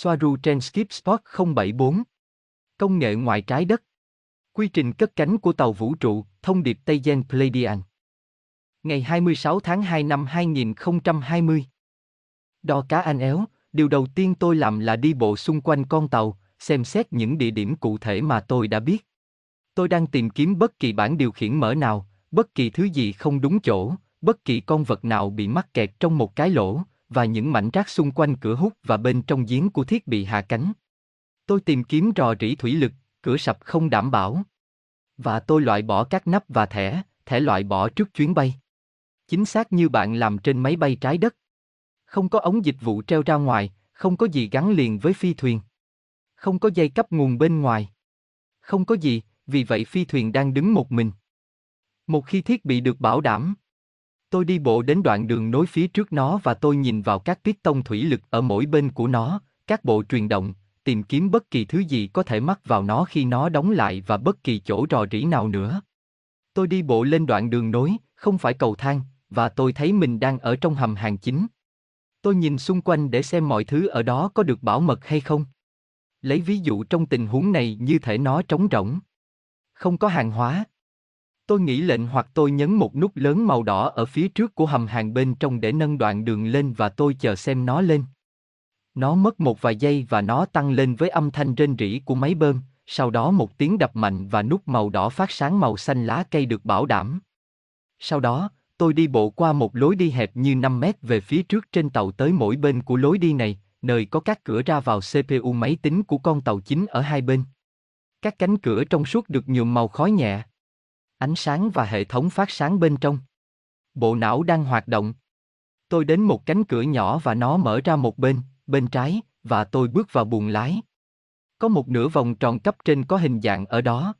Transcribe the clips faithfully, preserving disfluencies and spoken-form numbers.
Swaruu trên Skip Spot không bảy bốn. Công nghệ ngoài trái đất. Quy trình cất cánh của tàu vũ trụ, thông điệp Taygetean Pleiadian. Ngày hai mươi sáu tháng hai năm hai nghìn không trăm hai mươi. Đò cá anh éo, điều đầu tiên tôi làm là đi bộ xung quanh con tàu, xem xét những địa điểm cụ thể mà tôi đã biết. Tôi đang tìm kiếm bất kỳ bảng điều khiển mở nào, bất kỳ thứ gì không đúng chỗ, bất kỳ con vật nào bị mắc kẹt trong một cái lỗ, và những mảnh rác xung quanh cửa hút và bên trong giếng của thiết bị hạ cánh. Tôi tìm kiếm rò rỉ thủy lực, cửa sập không đảm bảo. Và tôi loại bỏ các nắp và thẻ, thẻ loại bỏ trước chuyến bay. Chính xác như bạn làm trên máy bay trái đất. Không có ống dịch vụ treo ra ngoài, không có gì gắn liền với phi thuyền. Không có dây cấp nguồn bên ngoài. Không có gì, vì vậy phi thuyền đang đứng một mình. Một khi thiết bị được bảo đảm, tôi đi bộ đến đoạn đường nối phía trước nó và tôi nhìn vào các piston thủy lực ở mỗi bên của nó, các bộ truyền động, tìm kiếm bất kỳ thứ gì có thể mắc vào nó khi nó đóng lại và bất kỳ chỗ rò rỉ nào nữa. Tôi đi bộ lên đoạn đường nối, không phải cầu thang, và tôi thấy mình đang ở trong hầm hàng chính. Tôi nhìn xung quanh để xem mọi thứ ở đó có được bảo mật hay không. Lấy ví dụ trong tình huống này như thể nó trống rỗng. Không có hàng hóa. Tôi nghĩ lệnh hoặc tôi nhấn một nút lớn màu đỏ ở phía trước của hầm hàng bên trong để nâng đoạn đường lên và tôi chờ xem nó lên. Nó mất một vài giây và nó tăng lên với âm thanh rên rỉ của máy bơm, sau đó một tiếng đập mạnh và nút màu đỏ phát sáng màu xanh lá cây được bảo đảm. Sau đó, tôi đi bộ qua một lối đi hẹp như năm mét về phía trước trên tàu tới mỗi bên của lối đi này, nơi có các cửa ra vào xê pê u máy tính của con tàu chính ở hai bên. Các cánh cửa trong suốt được nhuộm màu khói nhẹ. Ánh sáng và hệ thống phát sáng bên trong. Bộ não đang hoạt động. Tôi đến một cánh cửa nhỏ và nó mở ra một bên, bên trái, và tôi bước vào buồng lái. Có một nửa vòng tròn cấp trên có hình dạng ở đó.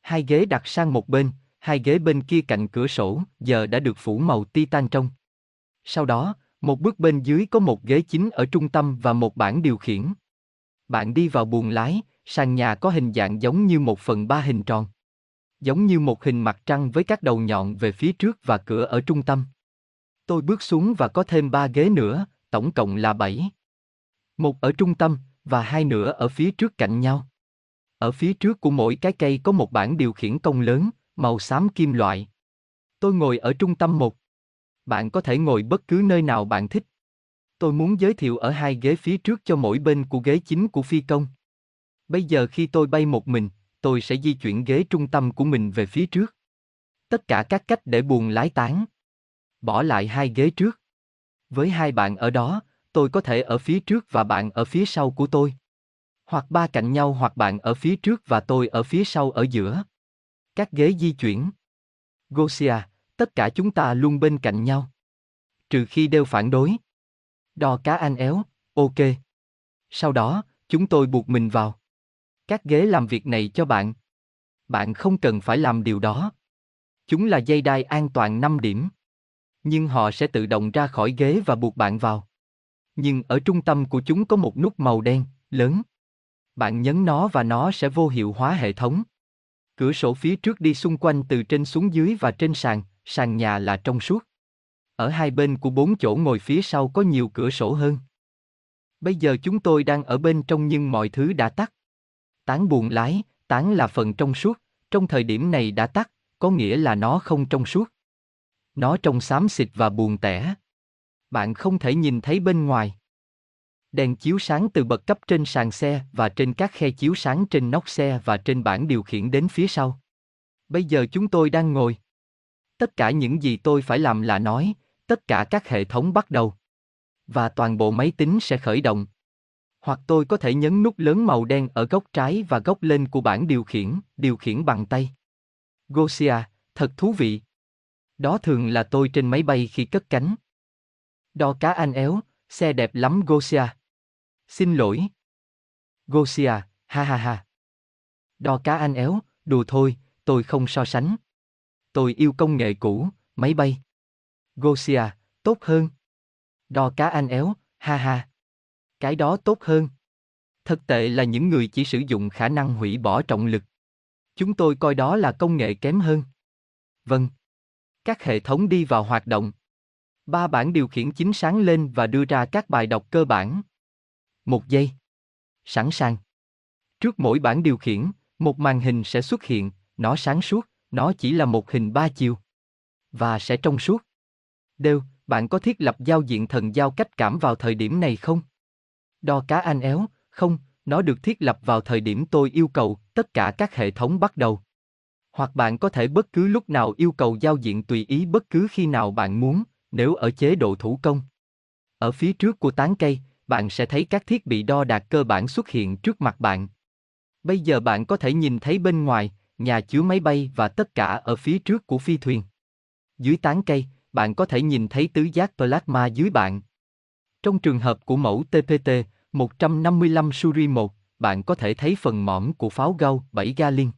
Hai ghế đặt sang một bên, hai ghế bên kia cạnh cửa sổ, giờ đã được phủ màu titan trong. Sau đó, một bước bên dưới có một ghế chính ở trung tâm và một bảng điều khiển. Bạn đi vào buồng lái, sàn nhà có hình dạng giống như một phần ba hình tròn. Giống như một hình mặt trăng với các đầu nhọn về phía trước và cửa ở trung tâm. Tôi bước xuống và có thêm ba ghế nữa, tổng cộng là bảy. Một ở trung tâm, và hai nữa ở phía trước cạnh nhau. Ở phía trước của mỗi cái cây có một bảng điều khiển cong lớn, màu xám kim loại. Tôi ngồi ở trung tâm một. Bạn có thể ngồi bất cứ nơi nào bạn thích. Tôi muốn giới thiệu ở hai ghế phía trước cho mỗi bên của ghế chính của phi công. Bây giờ khi tôi bay một mình, tôi sẽ di chuyển ghế trung tâm của mình về phía trước. Tất cả các cách để buồng lái tán. Bỏ lại hai ghế trước. Với hai bạn ở đó, tôi có thể ở phía trước và bạn ở phía sau của tôi. Hoặc ba cạnh nhau hoặc bạn ở phía trước và tôi ở phía sau ở giữa. Các ghế di chuyển. Gosia, tất cả chúng ta luôn bên cạnh nhau. Trừ khi đều phản đối. Đò cá anh éo, ok. Sau đó, chúng tôi buộc mình vào. Các ghế làm việc này cho bạn. Bạn không cần phải làm điều đó. Chúng là dây đai an toàn năm điểm. Nhưng họ sẽ tự động ra khỏi ghế và buộc bạn vào. Nhưng ở trung tâm của chúng có một nút màu đen, lớn. Bạn nhấn nó và nó sẽ vô hiệu hóa hệ thống. Cửa sổ phía trước đi xung quanh từ trên xuống dưới và trên sàn, sàn nhà là trong suốt. Ở hai bên của bốn chỗ ngồi phía sau có nhiều cửa sổ hơn. Bây giờ chúng tôi đang ở bên trong nhưng mọi thứ đã tắt. Tán buồng lái, tán là phần trong suốt, trong thời điểm này đã tắt, có nghĩa là nó không trong suốt. Nó trông xám xịt và buồn tẻ. Bạn không thể nhìn thấy bên ngoài. Đèn chiếu sáng từ bậc cấp trên sàn xe và trên các khe chiếu sáng trên nóc xe và trên bảng điều khiển đến phía sau. Bây giờ chúng tôi đang ngồi. Tất cả những gì tôi phải làm là nói, tất cả các hệ thống bắt đầu. Và toàn bộ máy tính sẽ khởi động. Hoặc tôi có thể nhấn nút lớn màu đen ở góc trái và góc lên của bảng điều khiển, điều khiển bằng tay. Gosia, thật thú vị. Đó thường là tôi trên máy bay khi cất cánh. Đò cá anh éo, xe đẹp lắm Gosia. Xin lỗi. Gosia, ha ha ha. Đò cá anh éo, đùa thôi, tôi không so sánh. Tôi yêu công nghệ cũ, máy bay. Gosia, tốt hơn. Đò cá anh éo, ha ha. Cái đó tốt hơn. Thật tệ là những người chỉ sử dụng khả năng hủy bỏ trọng lực. Chúng tôi coi đó là công nghệ kém hơn. Vâng. Các hệ thống đi vào hoạt động. Ba bảng điều khiển chính sáng lên và đưa ra các bài đọc cơ bản. Một giây. Sẵn sàng. Trước mỗi bảng điều khiển, một màn hình sẽ xuất hiện, nó sáng suốt, nó chỉ là một hình ba chiều. Và sẽ trong suốt. Đều, bạn có thiết lập giao diện thần giao cách cảm vào thời điểm này không? Đo cá anh éo, không, nó được thiết lập vào thời điểm tôi yêu cầu, tất cả các hệ thống bắt đầu. Hoặc bạn có thể bất cứ lúc nào yêu cầu giao diện tùy ý bất cứ khi nào bạn muốn, nếu ở chế độ thủ công. Ở phía trước của tán cây, bạn sẽ thấy các thiết bị đo đạc cơ bản xuất hiện trước mặt bạn. Bây giờ bạn có thể nhìn thấy bên ngoài, nhà chứa máy bay và tất cả ở phía trước của phi thuyền. Dưới tán cây, bạn có thể nhìn thấy tứ giác plasma dưới bạn. Trong trường hợp của mẫu tê pê tê một năm năm Suri một, bạn có thể thấy phần mỏm của pháo gao bảy Galin.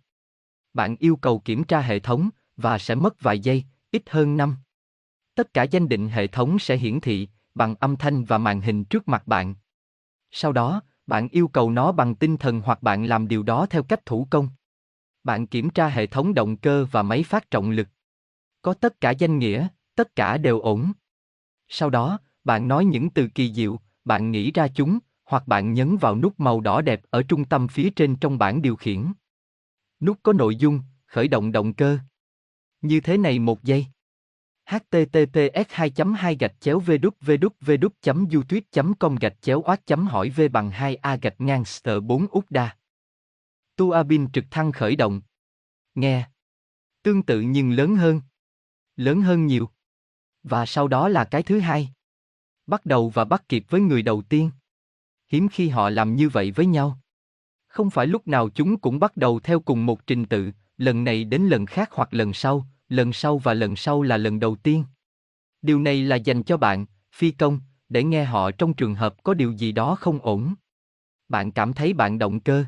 Bạn yêu cầu kiểm tra hệ thống và sẽ mất vài giây, ít hơn năm. Tất cả danh định hệ thống sẽ hiển thị bằng âm thanh và màn hình trước mặt bạn. Sau đó, bạn yêu cầu nó bằng tinh thần hoặc bạn làm điều đó theo cách thủ công. Bạn kiểm tra hệ thống động cơ và máy phát trọng lực. Có tất cả danh nghĩa, tất cả đều ổn. Sau đó, bạn nói những từ kỳ diệu, bạn nghĩ ra chúng, hoặc bạn nhấn vào nút màu đỏ đẹp ở trung tâm phía trên trong bảng điều khiển. Nút có nội dung, khởi động động cơ. Như thế này một giây. https hai hai gạch chéo vê đút vê đút vê đút chấm youtube chấm com gạch chéo oát chấm hỏi v bằng hai a gạch ngang s bốn út đa. Tuabin trực thăng khởi động. Nghe. Tương tự nhưng lớn hơn. Lớn hơn nhiều. Và sau đó là cái thứ hai. Bắt đầu và bắt kịp với người đầu tiên. Hiếm khi họ làm như vậy với nhau. Không phải lúc nào chúng cũng bắt đầu theo cùng một trình tự, lần này đến lần khác hoặc lần sau, lần sau và lần sau là lần đầu tiên. Điều này là dành cho bạn, phi công, để nghe họ trong trường hợp có điều gì đó không ổn. Bạn cảm thấy bạn động cơ.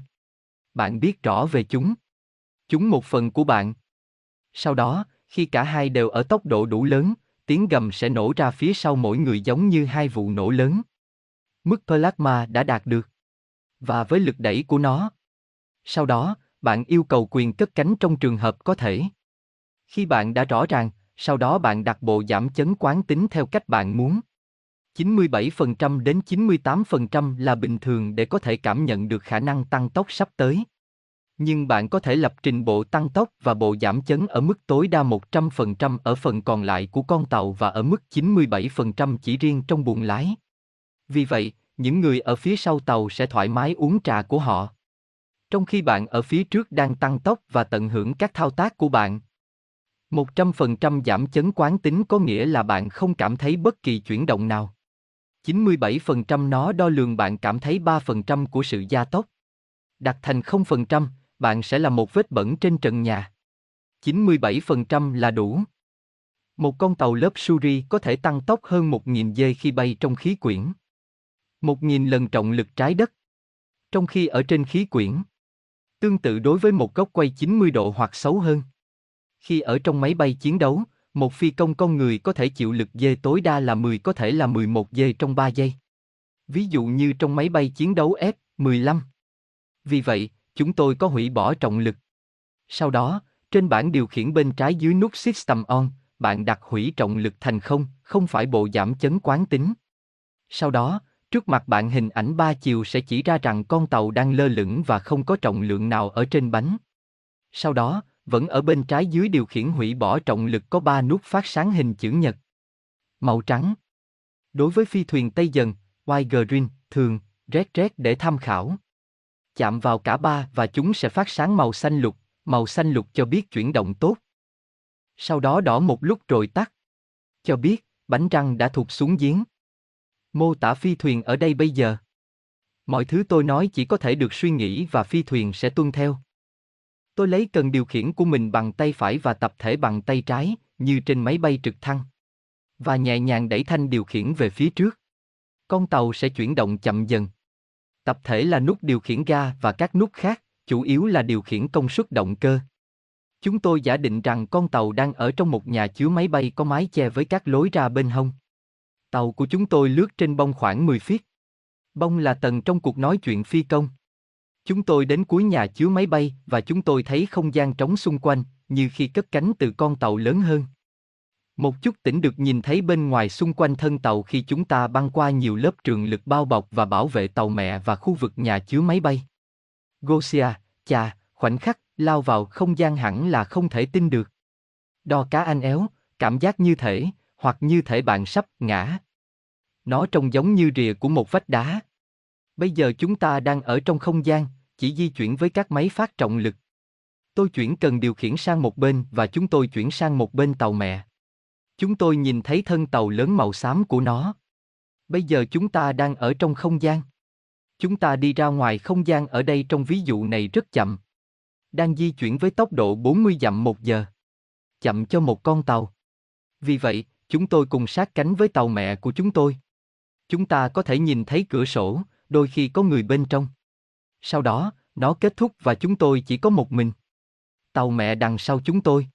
Bạn biết rõ về chúng. Chúng một phần của bạn. Sau đó, khi cả hai đều ở tốc độ đủ lớn, tiếng gầm sẽ nổ ra phía sau mỗi người giống như hai vụ nổ lớn. Mức plasma đã đạt được. Và với lực đẩy của nó. Sau đó, bạn yêu cầu quyền cất cánh trong trường hợp có thể. Khi bạn đã rõ ràng, sau đó bạn đặt bộ giảm chấn quán tính theo cách bạn muốn. chín mươi bảy phần trăm đến chín mươi tám phần trăm là bình thường để có thể cảm nhận được khả năng tăng tốc sắp tới. Nhưng bạn có thể lập trình bộ tăng tốc và bộ giảm chấn ở mức tối đa một trăm phần trăm ở phần còn lại của con tàu và ở mức chín mươi bảy phần trăm chỉ riêng trong buồng lái. Vì vậy, những người ở phía sau tàu sẽ thoải mái uống trà của họ. Trong khi bạn ở phía trước đang tăng tốc và tận hưởng các thao tác của bạn. một trăm phần trăm giảm chấn quán tính có nghĩa là bạn không cảm thấy bất kỳ chuyển động nào. chín mươi bảy phần trăm nó đo lường bạn cảm thấy ba phần trăm của sự gia tốc. Đặt thành không phần trăm, bạn sẽ là một vết bẩn trên trần nhà. chín mươi bảy phần trăm là đủ. Một con tàu lớp Suri có thể tăng tốc hơn một nghìn dê khi bay trong khí quyển. một nghìn lần trọng lực trái đất. Trong khi ở trên khí quyển. Tương tự đối với một góc quay chín mươi độ hoặc xấu hơn. Khi ở trong máy bay chiến đấu, một phi công con người có thể chịu lực dê tối đa là mười có thể là mười một dê trong ba giây. Ví dụ như trong máy bay chiến đấu F mười lăm. Vì vậy, chúng tôi có hủy bỏ trọng lực. Sau đó, trên bảng điều khiển bên trái dưới nút System On, bạn đặt hủy trọng lực thành không, không phải bộ giảm chấn quán tính. Sau đó, trước mặt bạn hình ảnh ba chiều sẽ chỉ ra rằng con tàu đang lơ lửng và không có trọng lượng nào ở trên bánh. Sau đó, vẫn ở bên trái dưới điều khiển hủy bỏ trọng lực có ba nút phát sáng hình chữ nhật. Màu trắng. Đối với phi thuyền Tây Dần, White Green, thường, Red Red để tham khảo. Chạm vào cả ba và chúng sẽ phát sáng màu xanh lục, màu xanh lục cho biết chuyển động tốt. Sau đó đỏ một lúc rồi tắt. Cho biết, bánh răng đã thụt xuống giếng. Mô tả phi thuyền ở đây bây giờ. Mọi thứ tôi nói chỉ có thể được suy nghĩ và phi thuyền sẽ tuân theo. Tôi lấy cần điều khiển của mình bằng tay phải và tập thể bằng tay trái, như trên máy bay trực thăng. Và nhẹ nhàng đẩy thanh điều khiển về phía trước. Con tàu sẽ chuyển động chậm dần. Tập thể là nút điều khiển ga và các nút khác, chủ yếu là điều khiển công suất động cơ. Chúng tôi giả định rằng con tàu đang ở trong một nhà chứa máy bay có mái che với các lối ra bên hông. Tàu của chúng tôi lướt trên bông khoảng mười feet. Bông là tầng trong cuộc nói chuyện phi công. Chúng tôi đến cuối nhà chứa máy bay và chúng tôi thấy không gian trống xung quanh, như khi cất cánh từ con tàu lớn hơn. Một chút tỉnh được nhìn thấy bên ngoài xung quanh thân tàu khi chúng ta băng qua nhiều lớp trường lực bao bọc và bảo vệ tàu mẹ và khu vực nhà chứa máy bay. Gosia, chà, khoảnh khắc, lao vào không gian hẳn là không thể tin được. Đo cá anh éo, cảm giác như thể, hoặc như thể bạn sắp ngã. Nó trông giống như rìa của một vách đá. Bây giờ chúng ta đang ở trong không gian, chỉ di chuyển với các máy phát trọng lực. Tôi chuyển cần điều khiển sang một bên và chúng tôi chuyển sang một bên tàu mẹ. Chúng tôi nhìn thấy thân tàu lớn màu xám của nó. Bây giờ chúng ta đang ở trong không gian. Chúng ta đi ra ngoài không gian ở đây trong ví dụ này rất chậm. Đang di chuyển với tốc độ bốn mươi dặm một giờ. Chậm cho một con tàu. Vì vậy, chúng tôi cùng sát cánh với tàu mẹ của chúng tôi. Chúng ta có thể nhìn thấy cửa sổ, đôi khi có người bên trong. Sau đó, nó kết thúc và chúng tôi chỉ có một mình. Tàu mẹ đằng sau chúng tôi.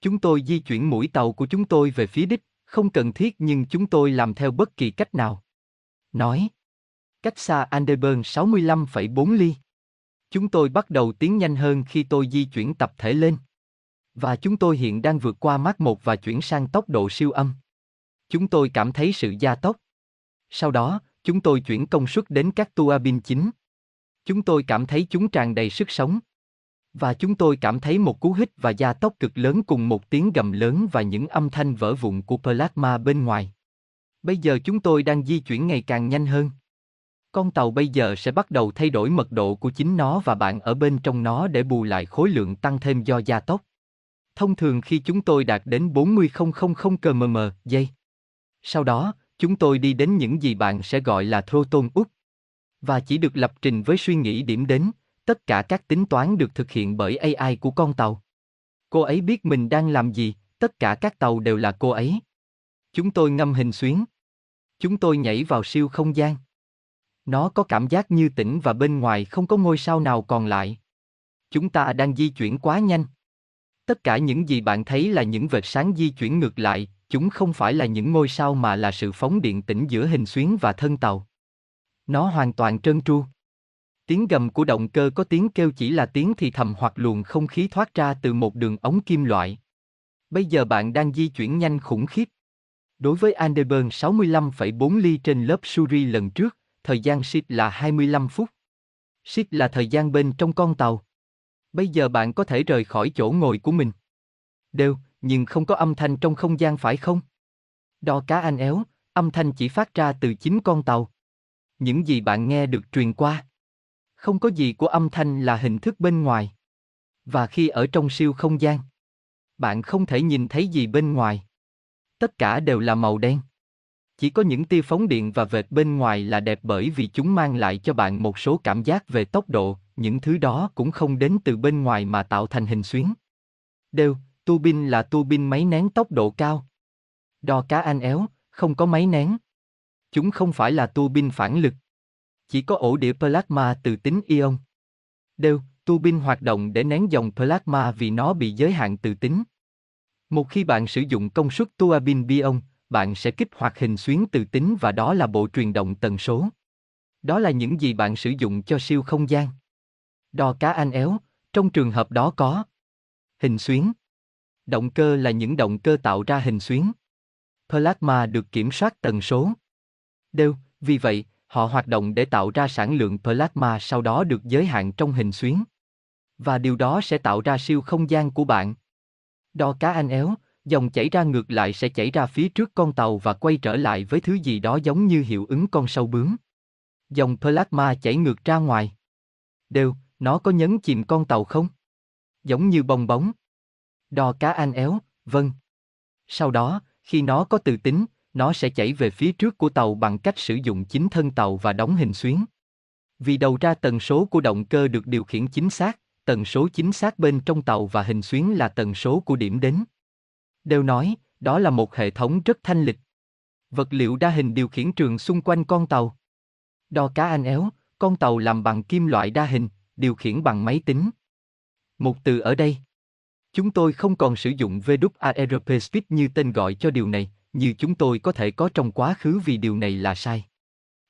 Chúng tôi di chuyển mũi tàu của chúng tôi về phía đích, không cần thiết nhưng chúng tôi làm theo bất kỳ cách nào. Nói. Cách xa Andeburn sáu mươi lăm phẩy bốn ly. Chúng tôi bắt đầu tiến nhanh hơn khi tôi di chuyển tập thể lên. Và chúng tôi hiện đang vượt qua Mach một và chuyển sang tốc độ siêu âm. Chúng tôi cảm thấy sự gia tốc. Sau đó, chúng tôi chuyển công suất đến các tua bin chính. Chúng tôi cảm thấy chúng tràn đầy sức sống. Và chúng tôi cảm thấy một cú hít và gia tốc cực lớn cùng một tiếng gầm lớn và những âm thanh vỡ vụn của plasma bên ngoài. Bây giờ chúng tôi đang di chuyển ngày càng nhanh hơn. Con tàu bây giờ sẽ bắt đầu thay đổi mật độ của chính nó và bạn ở bên trong nó để bù lại khối lượng tăng thêm do gia tốc. Thông thường khi chúng tôi đạt đến bốn mươi ki lô mét trên giờ. Sau đó, chúng tôi đi đến những gì bạn sẽ gọi là throttle up. Và chỉ được lập trình với suy nghĩ điểm đến. Tất cả các tính toán được thực hiện bởi a i của con tàu. Cô ấy biết mình đang làm gì, tất cả các tàu đều là cô ấy. Chúng tôi ngâm hình xuyến. Chúng tôi nhảy vào siêu không gian. Nó có cảm giác như tỉnh và bên ngoài không có ngôi sao nào còn lại. Chúng ta đang di chuyển quá nhanh. Tất cả những gì bạn thấy là những vệt sáng di chuyển ngược lại, chúng không phải là những ngôi sao mà là sự phóng điện tĩnh giữa hình xuyến và thân tàu. Nó hoàn toàn trơn tru. Tiếng gầm của động cơ có tiếng kêu chỉ là tiếng thì thầm hoặc luồng không khí thoát ra từ một đường ống kim loại. Bây giờ bạn đang di chuyển nhanh khủng khiếp. Đối với Andeburn sáu mươi lăm phẩy bốn ly trên lớp Suri lần trước, thời gian shift là hai mươi lăm phút. Shift là thời gian bên trong con tàu. Bây giờ bạn có thể rời khỏi chỗ ngồi của mình. Đều, nhưng không có âm thanh trong không gian phải không? Đò cá anh éo, âm thanh chỉ phát ra từ chính con tàu. Những gì bạn nghe được truyền qua. Không có gì của âm thanh là hình thức bên ngoài. Và khi ở trong siêu không gian, bạn không thể nhìn thấy gì bên ngoài. Tất cả đều là màu đen. Chỉ có những tia phóng điện và vệt bên ngoài là đẹp bởi vì chúng mang lại cho bạn một số cảm giác về tốc độ. Những thứ đó cũng không đến từ bên ngoài mà tạo thành hình xuyến. Đều, tua bin là tua bin máy nén tốc độ cao. Đò cá anh éo, không có máy nén. Chúng không phải là tua bin phản lực. Chỉ có ổ đĩa plasma từ tính ion. Đều, tua bin hoạt động để nén dòng plasma vì nó bị giới hạn từ tính. Một khi bạn sử dụng công suất tua bin bion, bạn sẽ kích hoạt hình xuyến từ tính và đó là bộ truyền động tần số. Đó là những gì bạn sử dụng cho siêu không gian. Đò cá anh éo, trong trường hợp đó có hình xuyến. Động cơ là những động cơ tạo ra hình xuyến. Plasma được kiểm soát tần số. Đều, vì vậy, họ hoạt động để tạo ra sản lượng plasma sau đó được giới hạn trong hình xuyến. Và điều đó sẽ tạo ra siêu không gian của bạn. Đò cá anh éo, dòng chảy ra ngược lại sẽ chảy ra phía trước con tàu và quay trở lại với thứ gì đó giống như hiệu ứng con sâu bướm. Dòng plasma chảy ngược ra ngoài. Đều, nó có nhấn chìm con tàu không? Giống như bong bóng. Đò cá anh éo, vâng. Sau đó, khi nó có từ tính, nó sẽ chảy về phía trước của tàu bằng cách sử dụng chính thân tàu và đóng hình xuyến. Vì đầu ra tần số của động cơ được điều khiển chính xác, tần số chính xác bên trong tàu và hình xuyến là tần số của điểm đến. Đều nói, đó là một hệ thống rất thanh lịch. Vật liệu đa hình điều khiển trường xung quanh con tàu. Đò cá anh éo, con tàu làm bằng kim loại đa hình, điều khiển bằng máy tính. Một từ ở đây. Chúng tôi không còn sử dụng vê kép a rờ pê Speed như tên gọi cho điều này. Như chúng tôi có thể có trong quá khứ vì điều này là sai.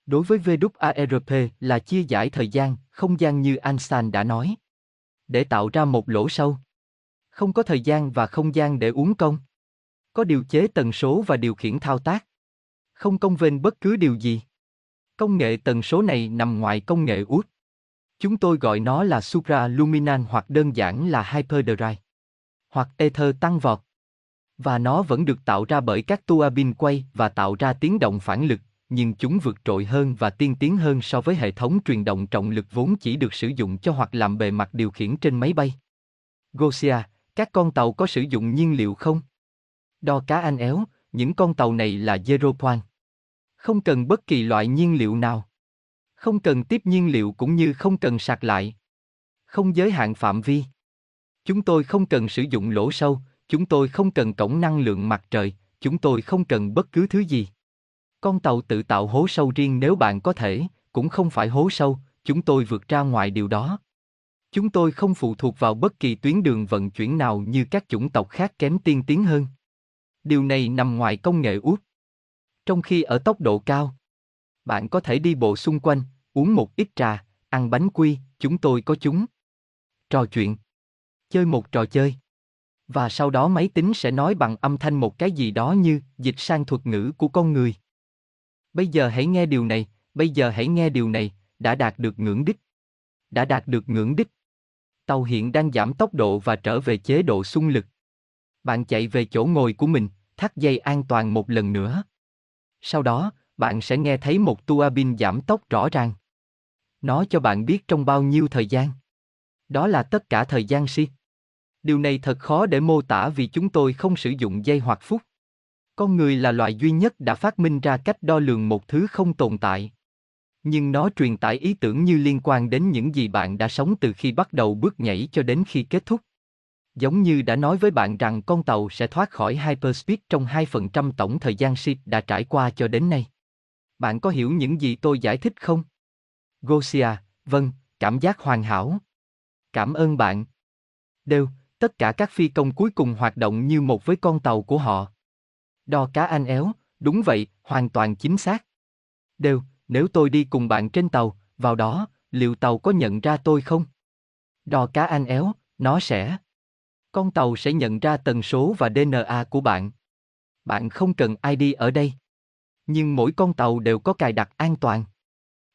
Đối với vê kép a rờ pê là chia giải thời gian, không gian như Einstein đã nói. Để tạo ra một lỗ sâu. Không có thời gian và không gian để uốn cong. Có điều chế tần số và điều khiển thao tác. Không công vênh bất cứ điều gì. Công nghệ tần số này nằm ngoài công nghệ u ét. Chúng tôi gọi nó là supraluminal hoặc đơn giản là hyperdrive. Hoặc ether tăng vọt. Và nó vẫn được tạo ra bởi các tua bin quay và tạo ra tiếng động phản lực, nhưng chúng vượt trội hơn và tiên tiến hơn so với hệ thống truyền động trọng lực vốn chỉ được sử dụng cho hoặc làm bề mặt điều khiển trên máy bay. Gosia, các con tàu có sử dụng nhiên liệu không? Đo cá anh éo, những con tàu này là Zero Point. Không cần bất kỳ loại nhiên liệu nào. Không cần tiếp nhiên liệu cũng như không cần sạc lại. Không giới hạn phạm vi. Chúng tôi không cần sử dụng lỗ sâu, chúng tôi không cần cổng năng lượng mặt trời, chúng tôi không cần bất cứ thứ gì. Con tàu tự tạo hố sâu riêng nếu bạn có thể, cũng không phải hố sâu, chúng tôi vượt ra ngoài điều đó. Chúng tôi không phụ thuộc vào bất kỳ tuyến đường vận chuyển nào như các chủng tộc khác kém tiên tiến hơn. Điều này nằm ngoài công nghệ út. Trong khi ở tốc độ cao, bạn có thể đi bộ xung quanh, uống một ít trà, ăn bánh quy, chúng tôi có chúng. Trò chuyện. Chơi một trò chơi. Và sau đó máy tính sẽ nói bằng âm thanh một cái gì đó như dịch sang thuật ngữ của con người. Bây giờ hãy nghe điều này, bây giờ hãy nghe điều này, đã đạt được ngưỡng đích. Đã đạt được ngưỡng đích. Tàu hiện đang giảm tốc độ và trở về chế độ xung lực. Bạn chạy về chỗ ngồi của mình, thắt dây an toàn một lần nữa. Sau đó, bạn sẽ nghe thấy một tua bin giảm tốc rõ ràng. Nó cho bạn biết trong bao nhiêu thời gian. Đó là tất cả thời gian si. Điều này thật khó để mô tả vì chúng tôi không sử dụng giây hoặc phút. Con người là loài duy nhất đã phát minh ra cách đo lường một thứ không tồn tại. Nhưng nó truyền tải ý tưởng như liên quan đến những gì bạn đã sống từ khi bắt đầu bước nhảy cho đến khi kết thúc. Giống như đã nói với bạn rằng con tàu sẽ thoát khỏi hyperspeed trong hai phần trăm tổng thời gian ship đã trải qua cho đến nay. Bạn có hiểu những gì tôi giải thích không? Gosia, vâng, cảm giác hoàn hảo. Cảm ơn bạn. Đều, tất cả các phi công cuối cùng hoạt động như một với con tàu của họ. Đo cá anh éo, đúng vậy, hoàn toàn chính xác. Đều, nếu tôi đi cùng bạn trên tàu, vào đó, liệu tàu có nhận ra tôi không? Đo cá anh éo, nó sẽ... Con tàu sẽ nhận ra tần số và đê en a của bạn. Bạn không cần i đê ở đây. Nhưng mỗi con tàu đều có cài đặt an toàn.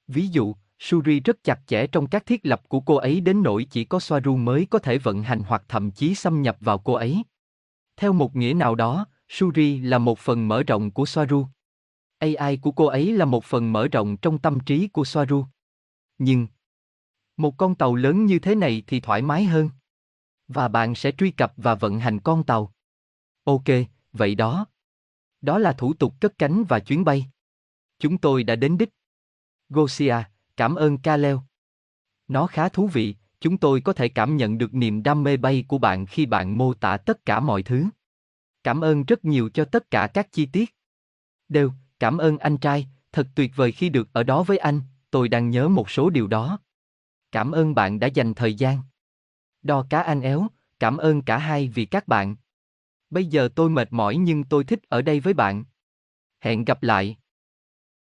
Ví dụ, Suri rất chặt chẽ trong các thiết lập của cô ấy đến nỗi chỉ có Swaruu mới có thể vận hành hoặc thậm chí xâm nhập vào cô ấy. Theo một nghĩa nào đó, Suri là một phần mở rộng của Swaruu. a i của cô ấy là một phần mở rộng trong tâm trí của Swaruu. Nhưng, một con tàu lớn như thế này thì thoải mái hơn. Và bạn sẽ truy cập và vận hành con tàu. Ok, vậy đó. Đó là thủ tục cất cánh và chuyến bay. Chúng tôi đã đến đích. Gosia, cảm ơn Kaleo. Nó khá thú vị, chúng tôi có thể cảm nhận được niềm đam mê bay của bạn khi bạn mô tả tất cả mọi thứ. Cảm ơn rất nhiều cho tất cả các chi tiết. Đều, cảm ơn anh trai, thật tuyệt vời khi được ở đó với anh, tôi đang nhớ một số điều đó. Cảm ơn bạn đã dành thời gian. Đo cá anh éo, cảm ơn cả hai vì các bạn. Bây giờ tôi mệt mỏi nhưng tôi thích ở đây với bạn. Hẹn gặp lại.